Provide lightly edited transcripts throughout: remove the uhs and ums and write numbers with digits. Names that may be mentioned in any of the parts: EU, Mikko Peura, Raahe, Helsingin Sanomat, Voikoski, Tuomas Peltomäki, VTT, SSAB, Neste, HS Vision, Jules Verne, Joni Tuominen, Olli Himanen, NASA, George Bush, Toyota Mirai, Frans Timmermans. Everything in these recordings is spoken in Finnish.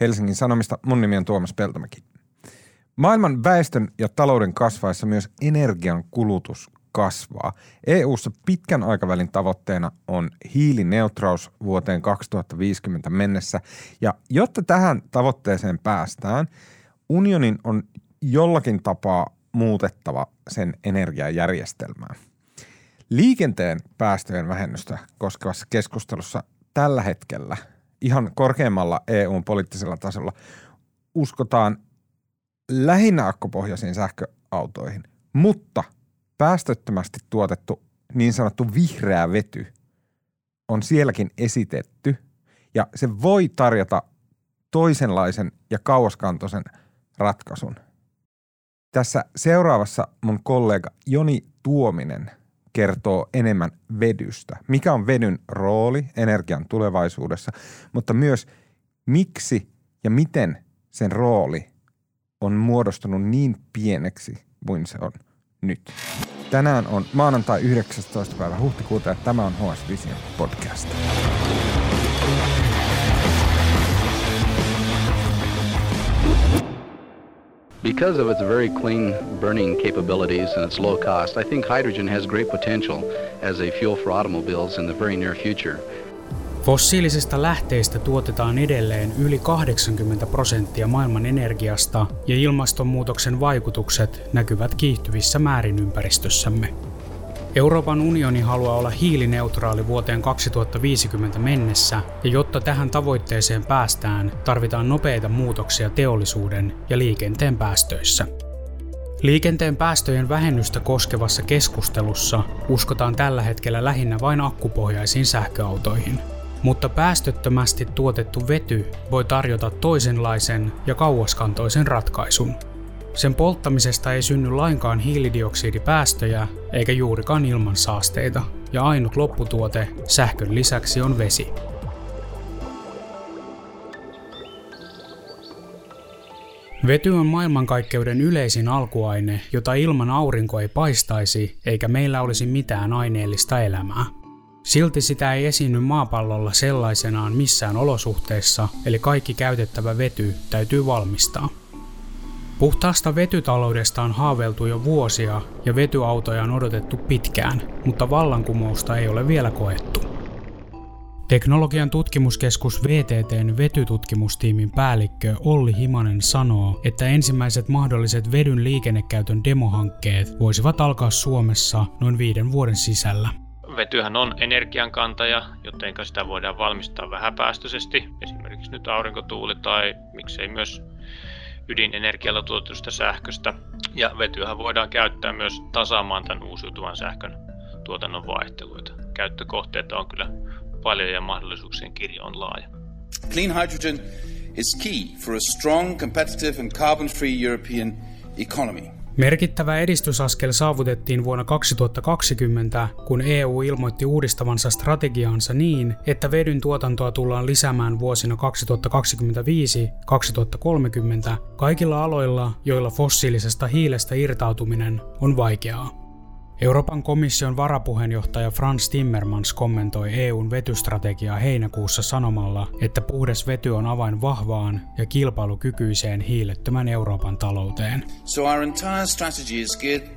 Helsingin Sanomista. Mun nimi on Tuomas Peltomäki. Maailman väestön ja talouden kasvaessa myös energian kulutus kasvaa. EU:ssa pitkän aikavälin tavoitteena on hiilineutraus vuoteen 2050 mennessä. Ja jotta tähän tavoitteeseen päästään, unionin on jollakin tapaa muutettava sen energiajärjestelmää. Liikenteen päästöjen vähennystä koskevassa keskustelussa tällä hetkellä ihan korkeammalla EU:n poliittisella tasolla uskotaan lähinnä akkupohjaisiin sähköautoihin, mutta päästöttömästi tuotettu niin sanottu vihreä vety on sielläkin esitetty ja se voi tarjota toisenlaisen ja kauaskantoisen ratkaisun. Tässä seuraavassa mun kollega Joni Tuominen kertoo enemmän vedystä. Mikä on vedyn rooli energian tulevaisuudessa, mutta myös miksi ja miten sen rooli on muodostunut niin pieneksi kuin se on nyt. Tänään on maanantai 19. päivä huhtikuuta ja tämä on HS Vision podcast. Because of its very clean burning capabilities and its low cost, I think hydrogen has great potential as a fuel for automobiles in the very near future. Fossiilisista lähteistä tuotetaan edelleen yli 80% maailman energiasta ja ilmastonmuutoksen vaikutukset näkyvät kiihtyvissä määrin ympäristössämme. Euroopan unioni haluaa olla hiilineutraali vuoteen 2050 mennessä, ja jotta tähän tavoitteeseen päästään, tarvitaan nopeita muutoksia teollisuuden ja liikenteen päästöissä. Liikenteen päästöjen vähennystä koskevassa keskustelussa uskotaan tällä hetkellä lähinnä vain akkupohjaisiin sähköautoihin. Mutta päästöttömästi tuotettu vety voi tarjota toisenlaisen ja kauaskantoisen ratkaisun. Sen polttamisesta ei synny lainkaan hiilidioksidipäästöjä eikä juurikaan ilmansaasteita, ja ainut lopputuote sähkön lisäksi on vesi. Vety on maailmankaikkeuden yleisin alkuaine, jota ilman aurinko ei paistaisi eikä meillä olisi mitään aineellista elämää. Silti sitä ei esiinny maapallolla sellaisenaan missään olosuhteissa, eli kaikki käytettävä vety täytyy valmistaa. Puhtaasta vetytaloudesta on haaveiltu jo vuosia ja vetyautoja on odotettu pitkään, mutta vallankumousta ei ole vielä koettu. Teknologian tutkimuskeskus VTT:n vetytutkimustiimin päällikkö Olli Himanen sanoo, että ensimmäiset mahdolliset vedyn liikennekäytön demohankkeet voisivat alkaa Suomessa noin 5 vuoden sisällä. Vetyhän on energiankantaja, joten sitä voidaan valmistaa vähäpäästöisesti, esimerkiksi nyt aurinkotuuli tai miksei myös ydinenergialla tuotetusta sähköstä, ja vetyähän voidaan käyttää myös tasaamaan tämän uusiutuvan sähkön tuotannon vaihteluita. Käyttökohteita on kyllä paljon ja mahdollisuuksien kirjo on laaja. Clean hydrogen is key for a strong, competitive and carbon-free European economy. Merkittävä edistysaskel saavutettiin vuonna 2020, kun EU ilmoitti uudistavansa strategiaansa niin, että vedyn tuotantoa tullaan lisäämään vuosina 2025-2030 kaikilla aloilla, joilla fossiilisesta hiilestä irtautuminen on vaikeaa. Euroopan komission varapuheenjohtaja Frans Timmermans kommentoi EU:n vetystrategiaa heinäkuussa sanomalla, että puhdas vety on avain vahvaan ja kilpailukykyiseen hiilettömän Euroopan talouteen. So our entire strategy is geared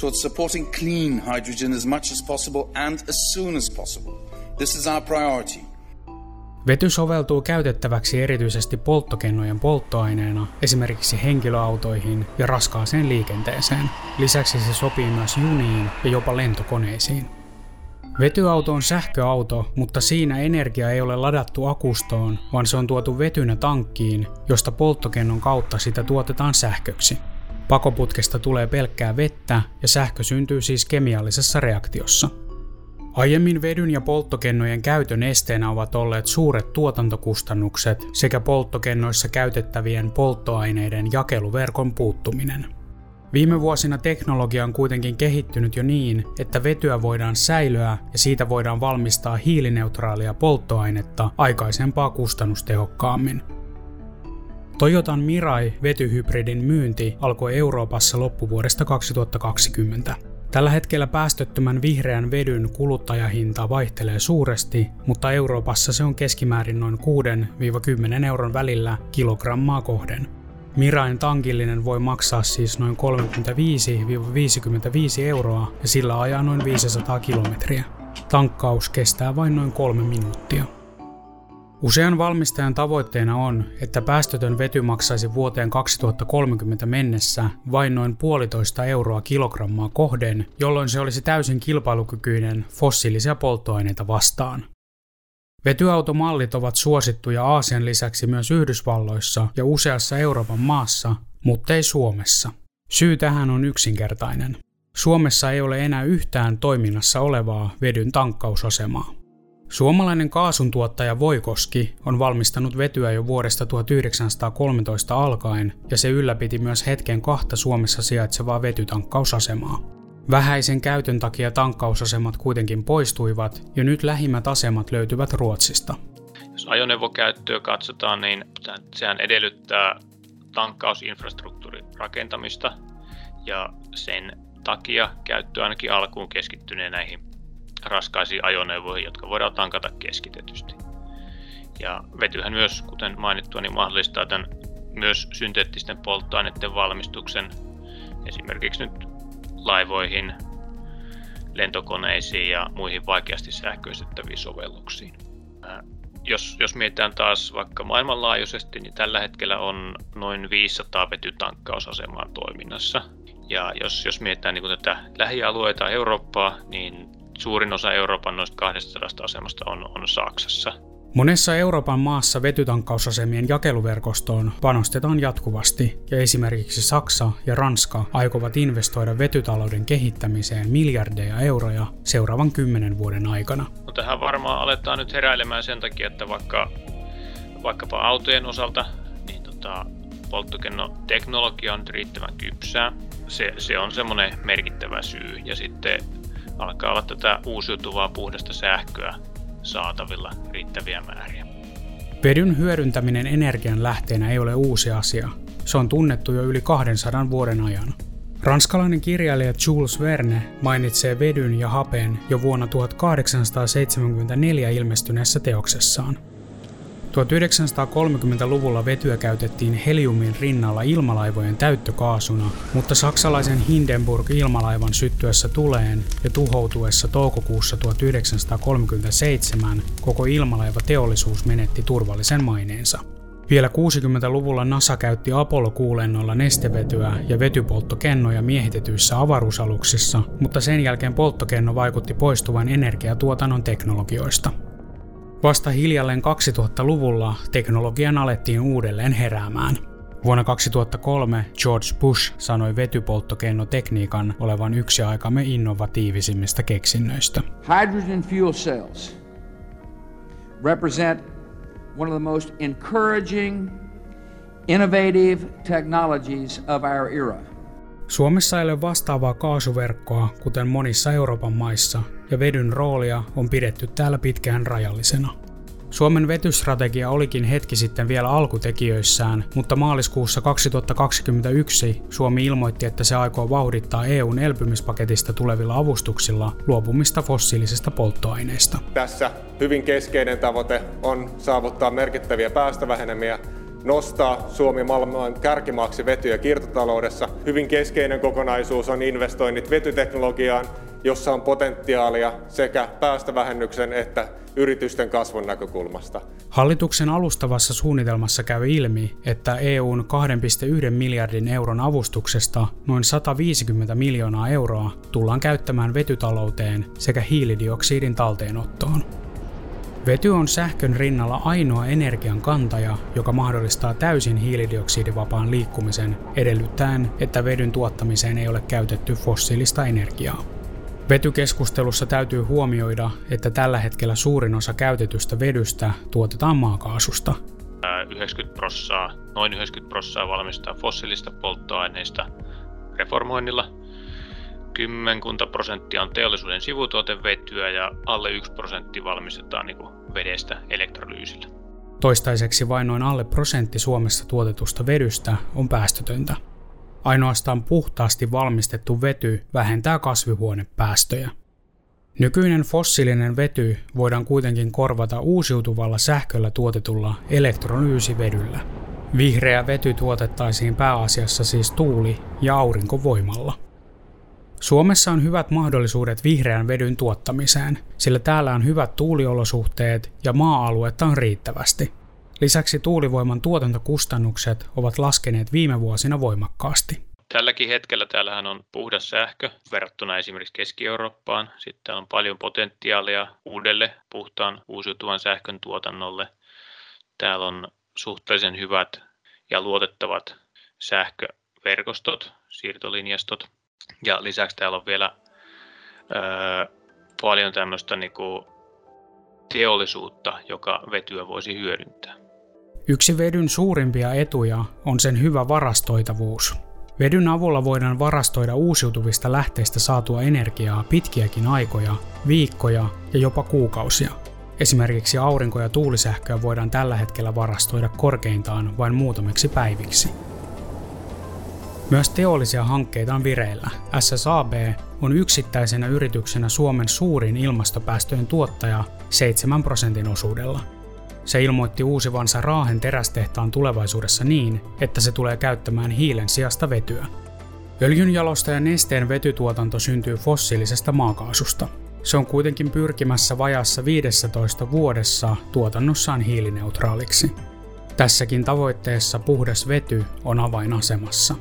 towards supporting clean hydrogen as much as possible and as soon as possible. This is our priority. Vety soveltuu käytettäväksi erityisesti polttokennojen polttoaineena, esimerkiksi henkilöautoihin ja raskaaseen liikenteeseen. Lisäksi se sopii myös juniin ja jopa lentokoneisiin. Vetyauto on sähköauto, mutta siinä energia ei ole ladattu akustoon, vaan se on tuotu vetynä tankkiin, josta polttokennon kautta sitä tuotetaan sähköksi. Pakoputkesta tulee pelkkää vettä ja sähkö syntyy siis kemiallisessa reaktiossa. Aiemmin vedyn ja polttokennojen käytön esteenä ovat olleet suuret tuotantokustannukset sekä polttokennoissa käytettävien polttoaineiden jakeluverkon puuttuminen. Viime vuosina teknologia on kuitenkin kehittynyt jo niin, että vetyä voidaan säilöä ja siitä voidaan valmistaa hiilineutraalia polttoainetta aikaisempaa kustannustehokkaammin. Toyotan Mirai-vetyhybridin myynti alkoi Euroopassa loppuvuodesta 2020. Tällä hetkellä päästöttömän vihreän vedyn kuluttajahinta vaihtelee suuresti, mutta Euroopassa se on keskimäärin noin 6-10 euron välillä kilogrammaa kohden. Mirain tankillinen voi maksaa siis noin 35-55 euroa ja sillä ajaa noin 500 kilometriä. Tankkaus kestää vain noin 3 minuuttia. Usean valmistajan tavoitteena on, että päästötön vety maksaisi vuoteen 2030 mennessä vain noin 1,5 euroa kilogrammaa kohden, jolloin se olisi täysin kilpailukykyinen fossiilisia polttoaineita vastaan. Vetyautomallit ovat suosittuja Aasian lisäksi myös Yhdysvalloissa ja useassa Euroopan maassa, mutta ei Suomessa. Syy tähän on yksinkertainen. Suomessa ei ole enää yhtään toiminnassa olevaa vedyn tankkausasemaa. Suomalainen kaasuntuottaja Voikoski on valmistanut vetyä jo vuodesta 1913 alkaen, ja se ylläpiti myös hetken 2 Suomessa sijaitsevaa vetytankkausasemaa. Vähäisen käytön takia tankkausasemat kuitenkin poistuivat, ja nyt lähimmät asemat löytyvät Ruotsista. Jos ajoneuvokäyttöä katsotaan, niin sehän edellyttää tankkausinfrastruktuurin rakentamista, ja sen takia käyttö ainakin alkuun keskittyneen näihin raskaisiin ajoneuvoihin, jotka voidaan tankata keskitetysti. Ja vetyhän myös, kuten mainittua, niin mahdollistaa tämän myös synteettisten polttoaineiden valmistuksen esimerkiksi nyt laivoihin, lentokoneisiin ja muihin vaikeasti sähköistettäviin sovelluksiin. Jos mietitään taas vaikka maailmanlaajuisesti, niin tällä hetkellä on noin 500 vetytankkausasemaa toiminnassa. Ja jos mietitään niin kuin tätä lähialueita Eurooppaa, niin suurin osa Euroopan noista 200 asemasta on Saksassa. Monessa Euroopan maassa vetytankkausasemien jakeluverkostoon panostetaan jatkuvasti, ja esimerkiksi Saksa ja Ranska aikovat investoida vetytalouden kehittämiseen miljardeja euroja seuraavan 10 vuoden aikana. No, tähän varmaan aletaan nyt heräilemään sen takia, että vaikkapa autojen osalta niin polttokennoteknologia on riittävän kypsää. Se on semmoinen merkittävä syy, ja sitten alkaa olla tätä uusiutuvaa puhdasta sähköä saatavilla riittäviä määriä. Vedyn hyödyntäminen energian lähteenä ei ole uusi asia. Se on tunnettu jo yli 200 vuoden ajan. Ranskalainen kirjailija Jules Verne mainitsee vedyn ja hapen jo vuonna 1874 ilmestyneessä teoksessaan. 1930-luvulla vetyä käytettiin heliumin rinnalla ilmalaivojen täyttökaasuna, mutta saksalaisen Hindenburg-ilmalaivan syttyessä tuleen ja tuhoutuessa toukokuussa 1937 koko ilmalaivateollisuus menetti turvallisen maineensa. Vielä 60-luvulla NASA käytti Apollo-kuulennoilla nestevetyä ja vetypolttokennoja miehitetyissä avaruusaluksissa, mutta sen jälkeen polttokenno vaikutti poistuvan energiatuotannon teknologioista. Vasta hiljalleen 2000-luvulla teknologian alettiin uudelleen heräämään. Vuonna 2003 George Bush sanoi vetypolttokennotekniikan olevan yksi aikamme innovatiivisimmista keksinnöistä. Hydrogen fuel cells represent one of the most encouraging innovative technologies of our era. Suomessa ei ole vastaavaa kaasuverkkoa, kuten monissa Euroopan maissa, ja vedyn roolia on pidetty täällä pitkään rajallisena. Suomen vetystrategia olikin hetki sitten vielä alkutekijöissään, mutta maaliskuussa 2021 Suomi ilmoitti, että se aikoo vauhdittaa EU:n elpymispaketista tulevilla avustuksilla luopumista fossiilisista polttoaineista. Tässä hyvin keskeinen tavoite on saavuttaa merkittäviä päästövähenemiä, nostaa Suomi maailman kärkimaaksi vety- ja kiertotaloudessa. Hyvin keskeinen kokonaisuus on investoinnit vetyteknologiaan, jossa on potentiaalia sekä päästövähennyksen että yritysten kasvun näkökulmasta. Hallituksen alustavassa suunnitelmassa käy ilmi, että EU:n 2,1 miljardin euron avustuksesta noin 150 miljoonaa euroa tullaan käyttämään vetytalouteen sekä hiilidioksidin talteenottoon. Vety on sähkön rinnalla ainoa energian kantaja, joka mahdollistaa täysin hiilidioksidivapaan liikkumisen, edellyttäen, että vedyn tuottamiseen ei ole käytetty fossiilista energiaa. Vetykeskustelussa täytyy huomioida, että tällä hetkellä suurin osa käytetystä vedystä tuotetaan maakaasusta. 90% valmistaa fossiilista polttoaineista reformoinnilla. 10% on teollisuuden sivutuotevetyä ja alle 1% valmistetaan vedestä elektrolyysillä. Toistaiseksi vain noin alle 1% Suomessa tuotetusta vedystä on päästötöntä. Ainoastaan puhtaasti valmistettu vety vähentää kasvihuonepäästöjä. Nykyinen fossiilinen vety voidaan kuitenkin korvata uusiutuvalla sähköllä tuotetulla elektrolyysivedyllä. Vihreä vety tuotettaisiin pääasiassa siis tuuli- ja aurinkovoimalla. Suomessa on hyvät mahdollisuudet vihreän vedyn tuottamiseen, sillä täällä on hyvät tuuliolosuhteet ja maa-aluetta on riittävästi. Lisäksi tuulivoiman tuotantokustannukset ovat laskeneet viime vuosina voimakkaasti. Tälläkin hetkellä täällähän on puhdas sähkö verrattuna esimerkiksi Keski-Eurooppaan. Sitten täällä on paljon potentiaalia uudelle puhtaan uusiutuvan sähkön tuotannolle. Täällä on suhteellisen hyvät ja luotettavat sähköverkostot, siirtolinjastot. Ja lisäksi täällä on vielä paljon tämmöistä teollisuutta, joka vetyä voisi hyödyntää. Yksi vedyn suurimpia etuja on sen hyvä varastoitavuus. Vedyn avulla voidaan varastoida uusiutuvista lähteistä saatua energiaa pitkiäkin aikoja, viikkoja ja jopa kuukausia. Esimerkiksi aurinko- ja tuulisähköä voidaan tällä hetkellä varastoida korkeintaan vain muutamiksi päiviksi. Myös teollisia hankkeita on vireillä. SSAB on yksittäisenä yrityksenä Suomen suurin ilmastopäästöjen tuottaja 7% osuudella. Se ilmoitti uusivansa Raahen terästehtaan tulevaisuudessa niin, että se tulee käyttämään hiilen sijasta vetyä. Öljynjalostajan Nesteen vetytuotanto syntyy fossiilisesta maakaasusta. Se on kuitenkin pyrkimässä vajaassa 15 vuodessa tuotannossaan hiilineutraaliksi. Tässäkin tavoitteessa puhdas vety on avainasemassa.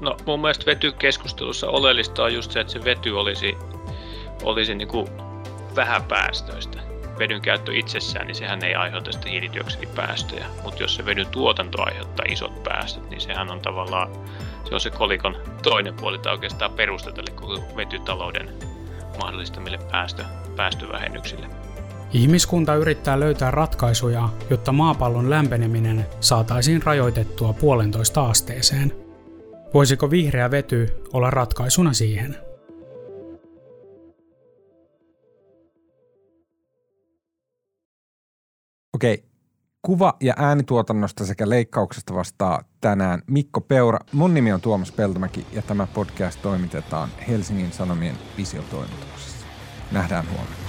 No, mun mielestä vetykeskustelussa oleellista on just se, että se vety olisi vähäpäästöistä. Vedyn käyttö itsessään, niin sehän ei aiheuta sitä hiilidioksidipäästöjä, mutta jos se vedyn tuotanto aiheuttaa isot päästöt, niin sehän on tavallaan, se on se kolikon toinen puoli tai oikeastaan perusta tälle koko vetytalouden mahdollistamille päästövähennyksille. Ihmiskunta yrittää löytää ratkaisuja, jotta maapallon lämpeneminen saataisiin rajoitettua 1,5 asteeseen. Voisiko vihreä vety olla ratkaisuna siihen? Okei. Kuva- ja äänituotannosta sekä leikkauksesta vastaa tänään Mikko Peura. Mun nimi on Tuomas Peltomäki ja tämä podcast toimitetaan Helsingin Sanomien visiotoimituksessa. Nähdään huomenna.